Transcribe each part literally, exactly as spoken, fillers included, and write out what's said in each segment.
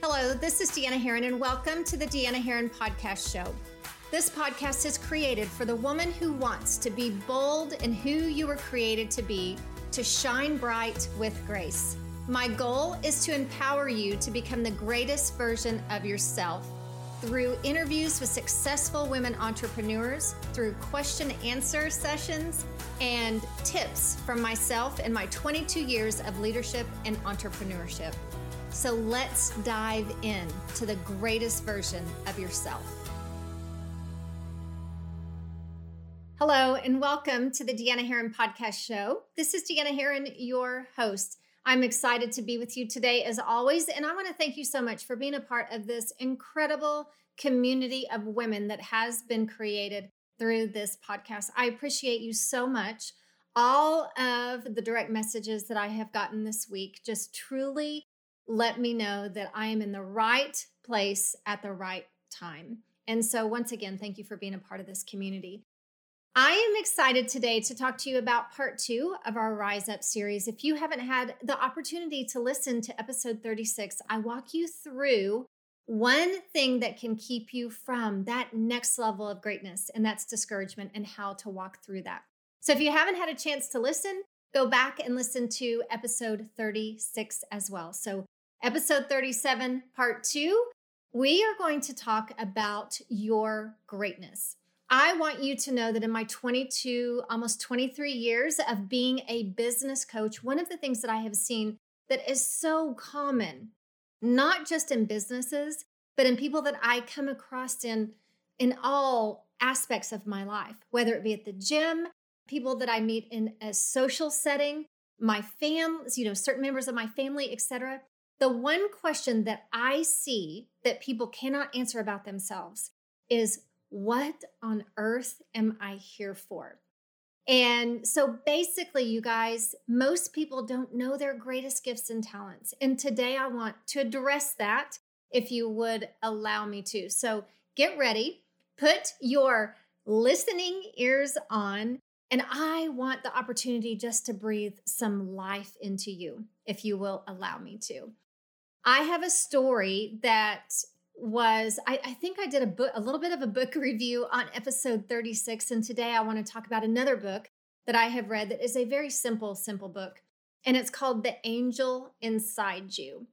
Hello, this is Deanna Herrin, and welcome to the Deanna Herrin Podcast Show. This podcast is created for the woman who wants to be bold in who you were created to be, to shine bright with grace. My goal is to empower you to become the greatest version of yourself through interviews with successful women entrepreneurs, through question and answer sessions, and tips from myself and my twenty-two years of leadership and entrepreneurship. So let's dive in to the greatest version of yourself. Hello, and welcome to the Deanna Herrin Podcast Show. This is Deanna Herrin, your host. I'm excited to be with you today as always, and I want to thank you so much for being a part of this incredible community of women that has been created through this podcast. I appreciate you so much. All of the direct messages that I have gotten this week just truly let me know that I am in the right place at the right time. And so once again, thank you for being a part of this community. I am excited today to talk to you about part two of our Rise Up series. If you haven't had the opportunity to listen to episode thirty-six, I walk you through one thing that can keep you from that next level of greatness, and that's discouragement and how to walk through that. So if you haven't had a chance to listen, go back and listen to episode thirty-six as well. So episode thirty-seven, part two, we are going to talk about your greatness. I want you to know that in my twenty-two, almost twenty-three years of being a business coach, one of the things that I have seen that is so common, not just in businesses, but in people that I come across in, in all aspects of my life, whether it be at the gym, people that I meet in a social setting, my fam, you know, certain members of my family, et cetera. The one question that I see that people cannot answer about themselves is, what on earth am I here for? And so basically, you guys, most people don't know their greatest gifts and talents. And today I want to address that, if you would allow me to. So get ready, put your listening ears on, and I want the opportunity just to breathe some life into you, if you will allow me to. I have a story that was, I, I think I did a book, a little bit of a book review on episode thirty-six. And today I want to talk about another book that I have read that is a very simple, simple book. And it's called The Angel Inside You.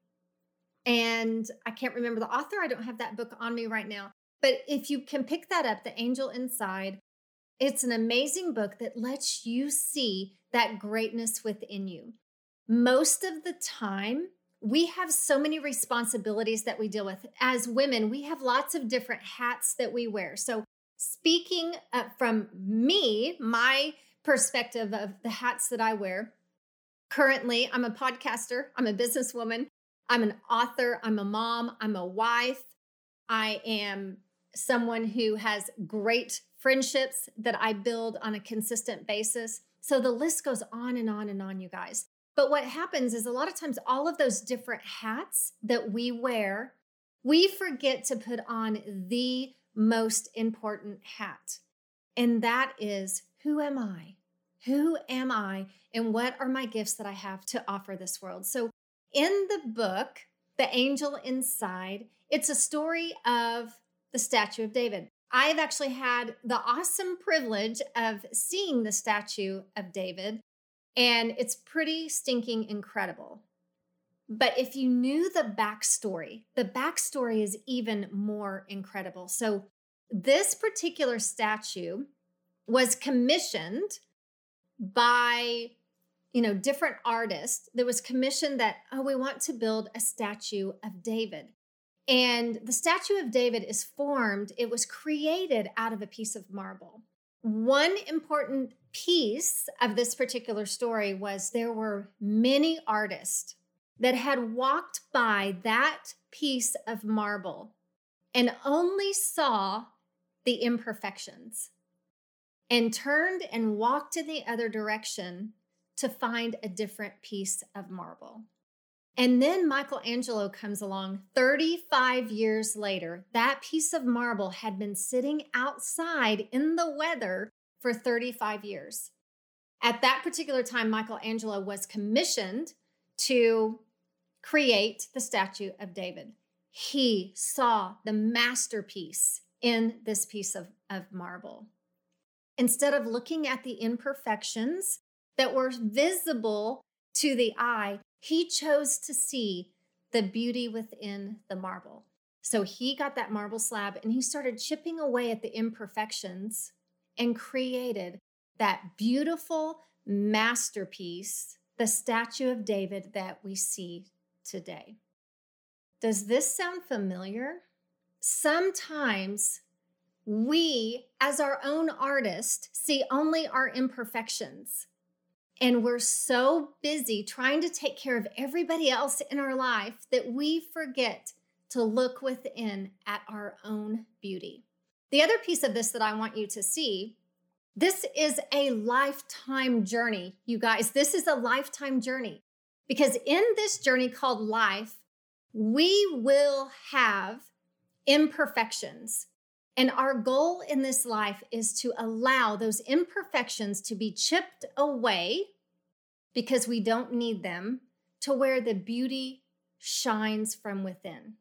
And I can't remember the author. I don't have that book on me right now. But if you can pick that up, The Angel Inside, it's an amazing book that lets you see that greatness within you. Most of the time, we have so many responsibilities that we deal with. As women, we have lots of different hats that we wear. So speaking from me, my perspective of the hats that I wear, currently, I'm a podcaster, I'm a businesswoman, I'm an author, I'm a mom, I'm a wife, I am someone who has great friendships that I build on a consistent basis. So the list goes on and on and on, you guys. But what happens is a lot of times all of those different hats that we wear, we forget to put on the most important hat. And that is, who am I? Who am I? And what are my gifts that I have to offer this world? So in the book, The Angel Inside, it's a story of the Statue of David. I have actually had the awesome privilege of seeing the Statue of David, and it's pretty stinking incredible. But if you knew the backstory, the backstory is even more incredible. So this particular statue was commissioned by, you know, different artists. There was commissioned that, oh, we want to build a statue of David. And the Statue of David is formed, it was created out of a piece of marble. One important piece of this particular story was there were many artists that had walked by that piece of marble and only saw the imperfections and turned and walked in the other direction to find a different piece of marble. And then Michelangelo comes along thirty-five years later. That piece of marble had been sitting outside in the weather for thirty-five years. At that particular time, Michelangelo was commissioned to create the Statue of David. he saw the masterpiece in this piece of, of marble. Instead of looking at the imperfections that were visible to the eye, he chose to see the beauty within the marble. So he got that marble slab and he started chipping away at the imperfections and created that beautiful masterpiece, the Statue of David that we see today. Does this sound familiar? Sometimes we, as our own artist, see only our imperfections. And we're so busy trying to take care of everybody else in our life that we forget to look within at our own beauty. The other piece of this that I want you to see, this is a lifetime journey, you guys. This is a lifetime journey. Because in this journey called life, we will have imperfections. And our goal in this life is to allow those imperfections to be chipped away because we don't need them, to where the beauty shines from within.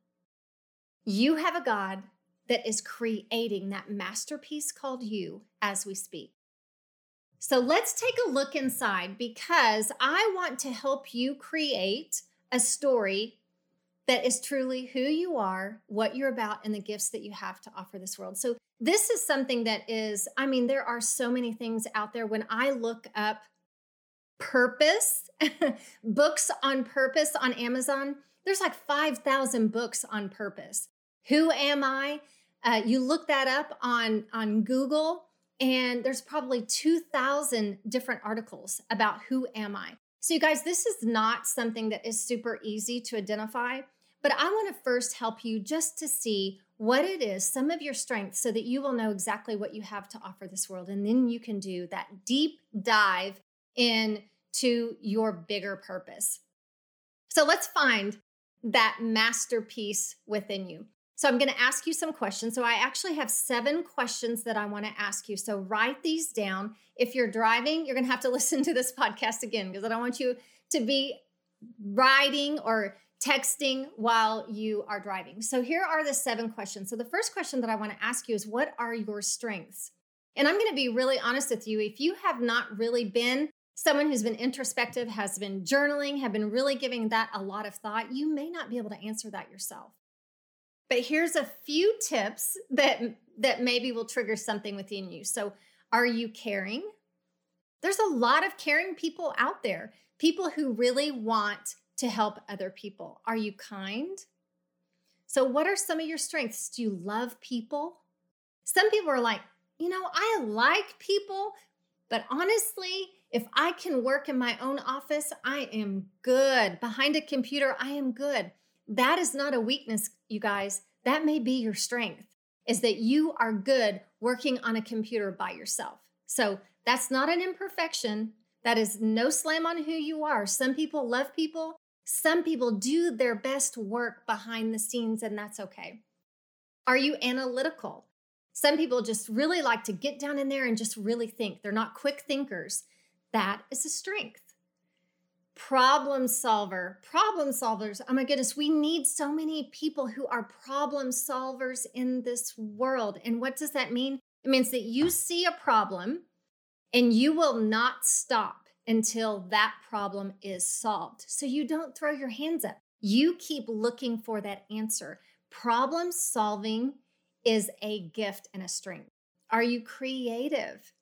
You have a God that is creating that masterpiece called you as we speak. So let's take a look inside, because I want to help you create a story that is truly who you are, what you're about, and the gifts that you have to offer this world. So this is something that is, I mean, there are so many things out there. When I look up purpose, books on purpose on Amazon, there's like five thousand books on purpose. Who am I? Uh, you look that up on, on Google, and there's probably two thousand different articles about who am I. So you guys, this is not something that is super easy to identify. But I want to first help you just to see what it is, some of your strengths, so that you will know exactly what you have to offer this world. And then you can do that deep dive into your bigger purpose. So let's find that masterpiece within you. So I'm going to ask you some questions. So I actually have seven questions that I want to ask you. So write these down. If you're driving, you're going to have to listen to this podcast again, because I don't want you to be writing or texting while you are driving. So here are the seven questions. So the first question that I want to ask you is, what are your strengths? And I'm going to be really honest with you. If you have not really been someone who's been introspective, has been journaling, have been really giving that a lot of thought, you may not be able to answer that yourself. But here's a few tips that, that maybe will trigger something within you. So are you caring? There's a lot of caring people out there, people who really want to help other people. Are you kind? So what are some of your strengths? Do you love people? Some people are like, you know, I like people, but honestly, if I can work in my own office, I am good. Behind a computer, I am good. That is not a weakness, you guys. That may be your strength, is that you are good working on a computer by yourself. So that's not an imperfection. That is no slam on who you are. Some people love people. Some people do their best work behind the scenes, and that's okay. Are you analytical? Some people just really like to get down in there and just really think. They're not quick thinkers. That is a strength. Problem solver, problem solvers. Oh my goodness, we need so many people who are problem solvers in this world. And what does that mean? It means that you see a problem and you will not stop until that problem is solved. So you don't throw your hands up. You keep looking for that answer. Problem solving is a gift and a strength. Are you creative?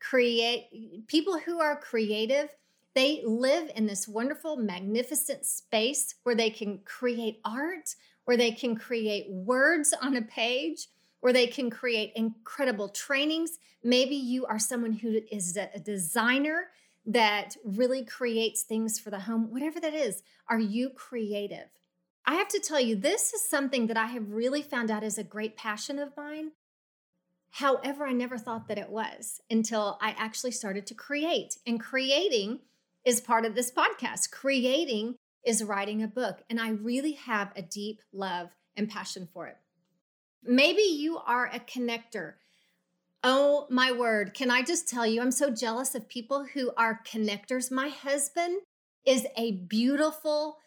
Create people who are creative. They live in this wonderful, magnificent space where they can create art, where they can create words on a page, where they can create incredible trainings. Maybe you are someone who is a designer that really creates things for the home, whatever that is. Are you creative? I have to tell you, this is something that I have really found out is a great passion of mine. However, I never thought that it was until I actually started to create, and creating is part of this podcast. Creating is writing a book, and I really have a deep love and passion for it. Maybe you are a connector. Oh my word, can I just tell you, I'm so jealous of people who are connectors. My husband is a beautiful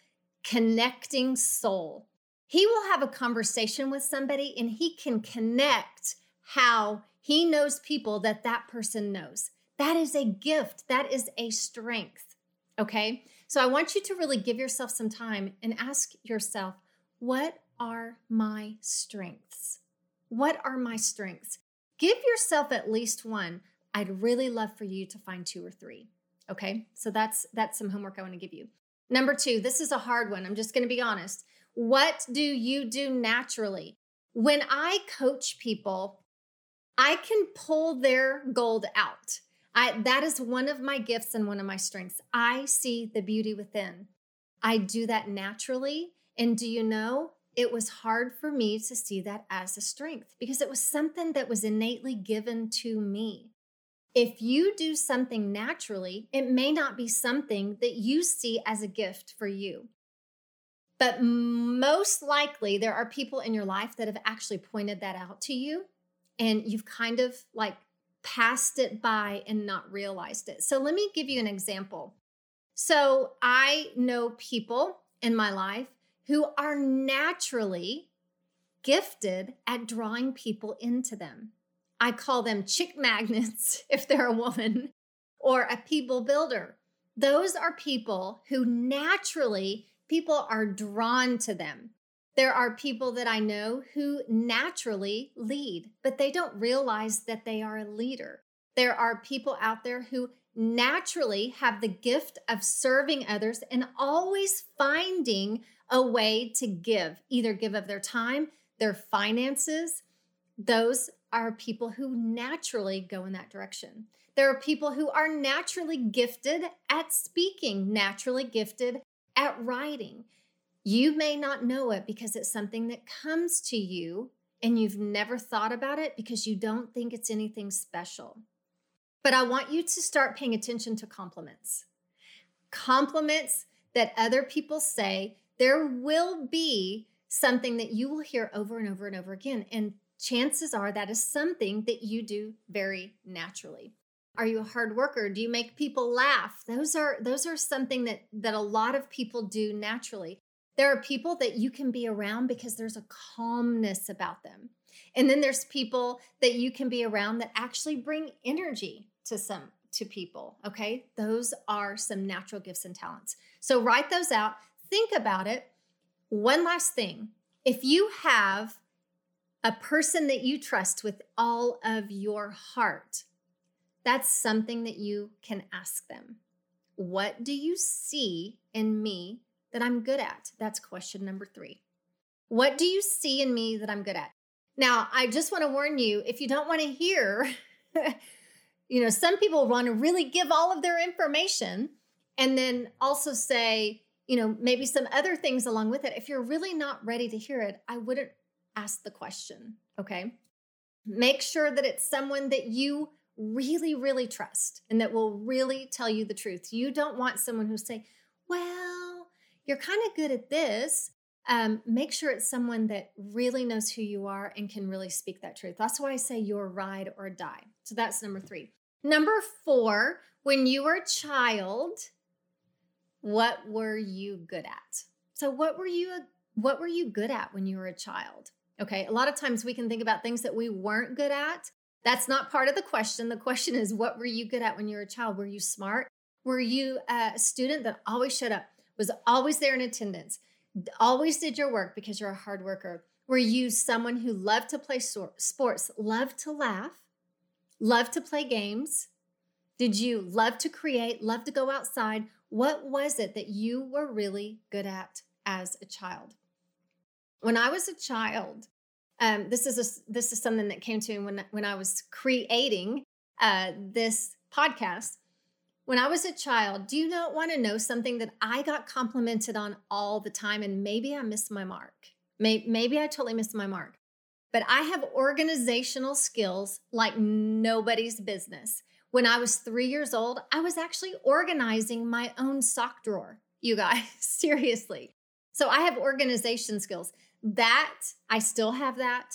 connecting soul. he will have a conversation with somebody and he can connect how he knows people that that person knows. That is a gift. That is a strength. Okay. So I want you to really give yourself some time and ask yourself, what are my strengths? What are my strengths? Give yourself at least one. I'd really love for you to find two or three. Okay. So that's, that's some homework I want to give you. Number two, this is a hard one. I'm just going to be honest. What do you do naturally? When I coach people, I can pull their gold out. I, that is one of my gifts and one of my strengths. I see the beauty within. I do that naturally. And do you know, it was hard for me to see that as a strength because it was something that was innately given to me. If you do something naturally, it may not be something that you see as a gift for you. But most likely there are people in your life that have actually pointed that out to you and you've kind of like passed it by and not realized it. So let me give you an example. So I know people in my life who are naturally gifted at drawing people into them. I call them chick magnets if they're a woman, or a people builder. Those are people who naturally people are drawn to them. There are people that I know who naturally lead, but they don't realize that they are a leader. There are people out there who naturally have the gift of serving others and always finding a way to give, either give of their time, their finances. Those are people who naturally go in that direction. There are people who are naturally gifted at speaking, naturally gifted at writing. You may not know it because it's something that comes to you and you've never thought about it because you don't think it's anything special. But I want you to start paying attention to compliments. Compliments that other people say, there will be something that you will hear over and over and over again. And chances are that is something that you do very naturally. Are you a hard worker? Do you make people laugh? Those are those are something that, that a lot of people do naturally. There are people that you can be around because there's a calmness about them. And then there's people that you can be around that actually bring energy to some to people, okay? Those are some natural gifts and talents. So write those out. Think about it. One last thing. If you have a person that you trust with all of your heart, that's something that you can ask them. What do you see in me that I'm good at? That's question number three. What do you see in me that I'm good at? Now, I just want to warn you, if you don't want to hear, you know, some people want to really give all of their information and then also say, you know, maybe some other things along with it. If you're really not ready to hear it, I wouldn't ask the question, okay? Make sure that it's someone that you really, really trust and that will really tell you the truth. You don't want someone who say, well, you're kind of good at this. Um, make sure it's someone that really knows who you are and can really speak that truth. That's why I say you're ride or die. So that's number three. Number four, when you were a child, what were you good at? So what were you what were you good at when you were a child? Okay, a lot of times we can think about things that we weren't good at. That's not part of the question. The question is, what were you good at when you were a child? Were you smart? Were you a student that always showed up, was always there in attendance, always did your work because you're a hard worker? Were you someone who loved to play sports, loved to laugh, loved to play games? Did you love to create, love to go outside? What was it that you were really good at as a child? When I was a child, um, this is a, this is something that came to me when, when I was creating uh, this podcast. When I was a child, do you not want to know something that I got complimented on all the time? And maybe I missed my mark. Maybe, maybe I totally missed my mark. But I have organizational skills like nobody's business. When I was three years old, I was actually organizing my own sock drawer, you guys, seriously. So I have organization skills. That, I still have that,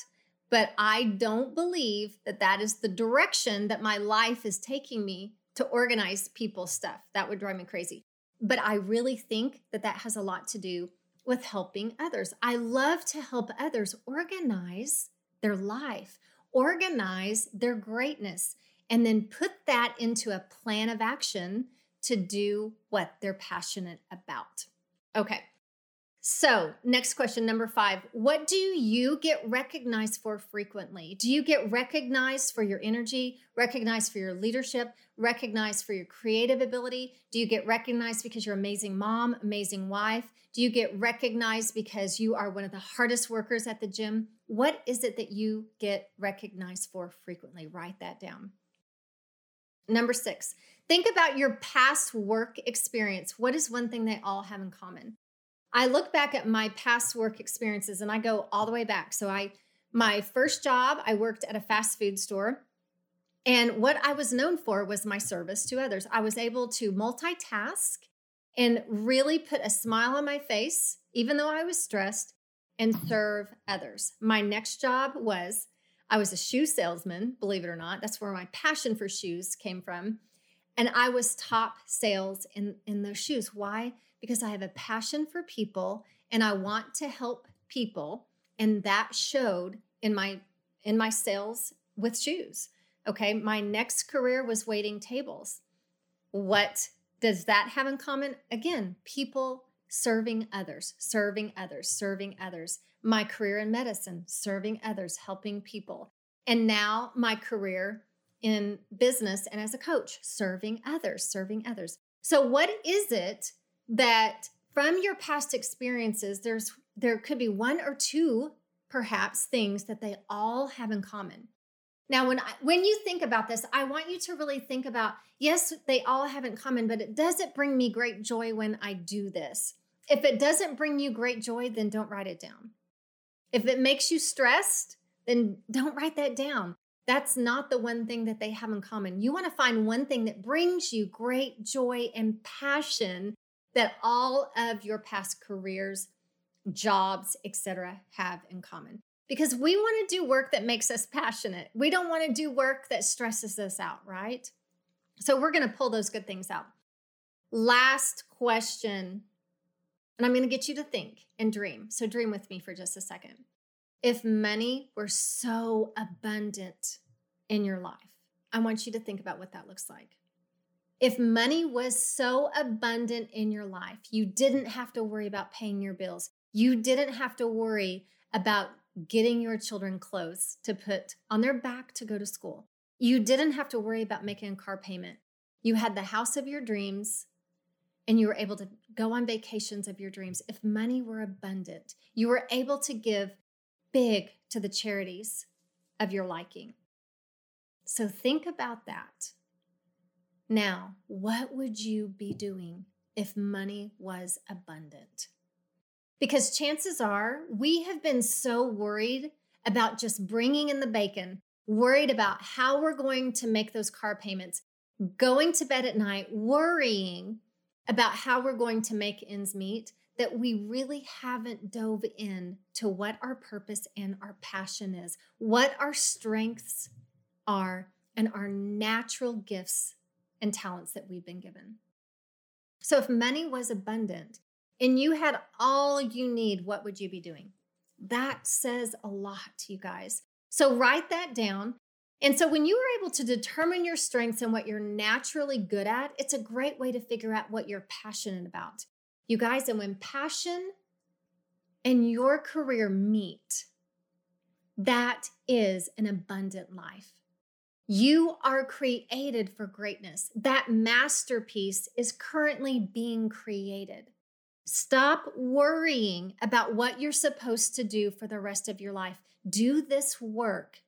but I don't believe that that is the direction that my life is taking me to organize people's stuff. That would drive me crazy. But I really think that that has a lot to do with helping others. I love to help others organize their life, organize their greatness, and then put that into a plan of action to do what they're passionate about. Okay, so next question, number five. What do you get recognized for frequently? Do you get recognized for your energy, recognized for your leadership, recognized for your creative ability? Do you get recognized because you're an amazing mom, amazing wife? Do you get recognized because you are one of the hardest workers at the gym? What is it that you get recognized for frequently? Write that down. Number six, think about your past work experience. What is one thing they all have in common? I look back at my past work experiences and I go all the way back. So I, my first job, I worked at a fast food store. And what I was known for was my service to others. I was able to multitask and really put a smile on my face, even though I was stressed, and serve others. My next job was, I was a shoe salesman, believe it or not. That's where my passion for shoes came from. And I was top sales in, in those shoes. Why? Because I have a passion for people and I want to help people. And that showed in my, in my sales with shoes. Okay. My next career was waiting tables. What does that have in common? Again, people serving others, serving others, serving others. My career in medicine, serving others, helping people. And now my career in business and as a coach, serving others, serving others. So what is it that from your past experiences, there's there could be one or two, perhaps, things that they all have in common? Now, when I, when you think about this, I want you to really think about, yes, they all have in common, but it doesn't bring me great joy when I do this. If it doesn't bring you great joy, then don't write it down. If it makes you stressed, then don't write that down. That's not the one thing that they have in common. You want to find one thing that brings you great joy and passion that all of your past careers, jobs, et cetera have in common. Because we want to do work that makes us passionate. We don't want to do work that stresses us out, right? So we're going to pull those good things out. Last question. And I'm going to get you to think and dream. So dream with me for just a second. If money were so abundant in your life, I want you to think about what that looks like. If money was so abundant in your life, you didn't have to worry about paying your bills. You didn't have to worry about getting your children clothes to put on their back to go to school. You didn't have to worry about making a car payment. You had the house of your dreams, and you were able to go on vacations of your dreams. If money were abundant, you were able to give big to the charities of your liking. So think about that. Now, what would you be doing if money was abundant? Because chances are we have been so worried about just bringing in the bacon, worried about how we're going to make those car payments, going to bed at night, worrying about how we're going to make ends meet, that we really haven't dove in to what our purpose and our passion is, what our strengths are, and our natural gifts and talents that we've been given. So if money was abundant and you had all you need, what would you be doing? That says a lot, you guys. So write that down. And so when you are able to determine your strengths and what you're naturally good at, it's a great way to figure out what you're passionate about. You guys, and when passion and your career meet, that is an abundant life. You are created for greatness. That masterpiece is currently being created. Stop worrying about what you're supposed to do for the rest of your life. Do this work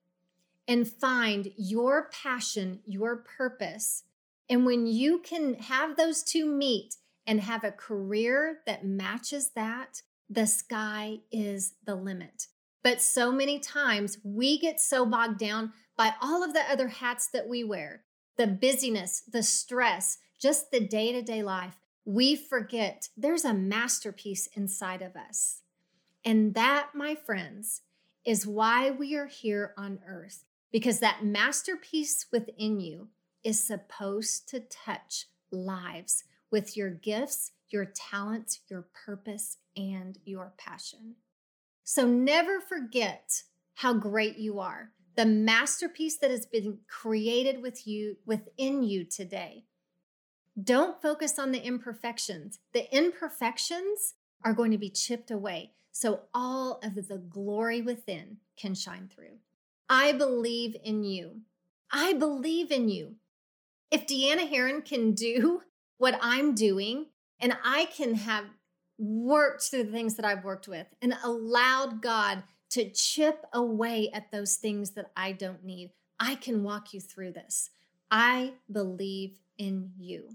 and find your passion, your purpose. And when you can have those two meet and have a career that matches that, the sky is the limit. But so many times we get so bogged down by all of the other hats that we wear, the busyness, the stress, just the day-to-day life, we forget there's a masterpiece inside of us. And that, my friends, is why we are here on earth. Because that masterpiece within you is supposed to touch lives with your gifts, your talents, your purpose, and your passion. So never forget how great you are, the masterpiece that has been created with you, within you today. Don't focus on the imperfections. The imperfections are going to be chipped away, so all of the glory within can shine through. I believe in you. I believe in you. If Deanna Herrin can do what I'm doing, and I can have worked through the things that I've worked with and allowed God to chip away at those things that I don't need, I can walk you through this. I believe in you.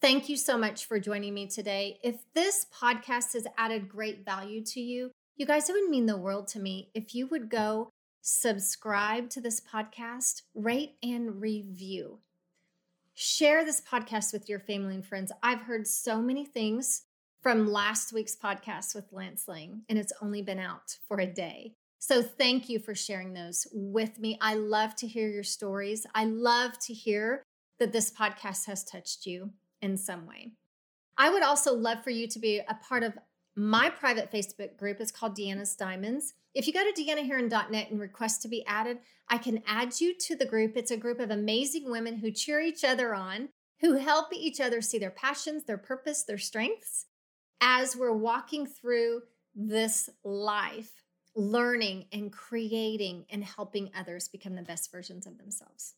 Thank you so much for joining me today. If this podcast has added great value to you, you guys, it would mean the world to me if you would go subscribe to this podcast, rate and review. Share this podcast with your family and friends. I've heard so many things from last week's podcast with Lance Lang, and it's only been out for a day. So thank you for sharing those with me. I love to hear your stories. I love to hear that this podcast has touched you in some way. I would also love for you to be a part of my private Facebook group. It's called Deanna's Diamonds. If you go to deanna herrin dot net and request to be added, I can add you to the group. It's a group of amazing women who cheer each other on, who help each other see their passions, their purpose, their strengths, as we're walking through this life, learning and creating and helping others become the best versions of themselves.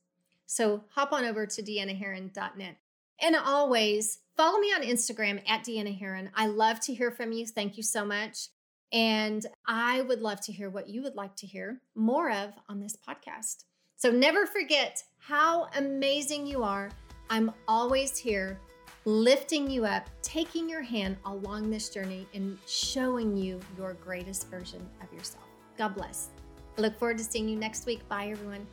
So hop on over to deanna herrin dot net. And always follow me on Instagram at Deanna Herrin. I love to hear from you. Thank you so much. And I would love to hear what you would like to hear more of on this podcast. So never forget how amazing you are. I'm always here lifting you up, taking your hand along this journey and showing you your greatest version of yourself. God bless. I look forward to seeing you next week. Bye, everyone.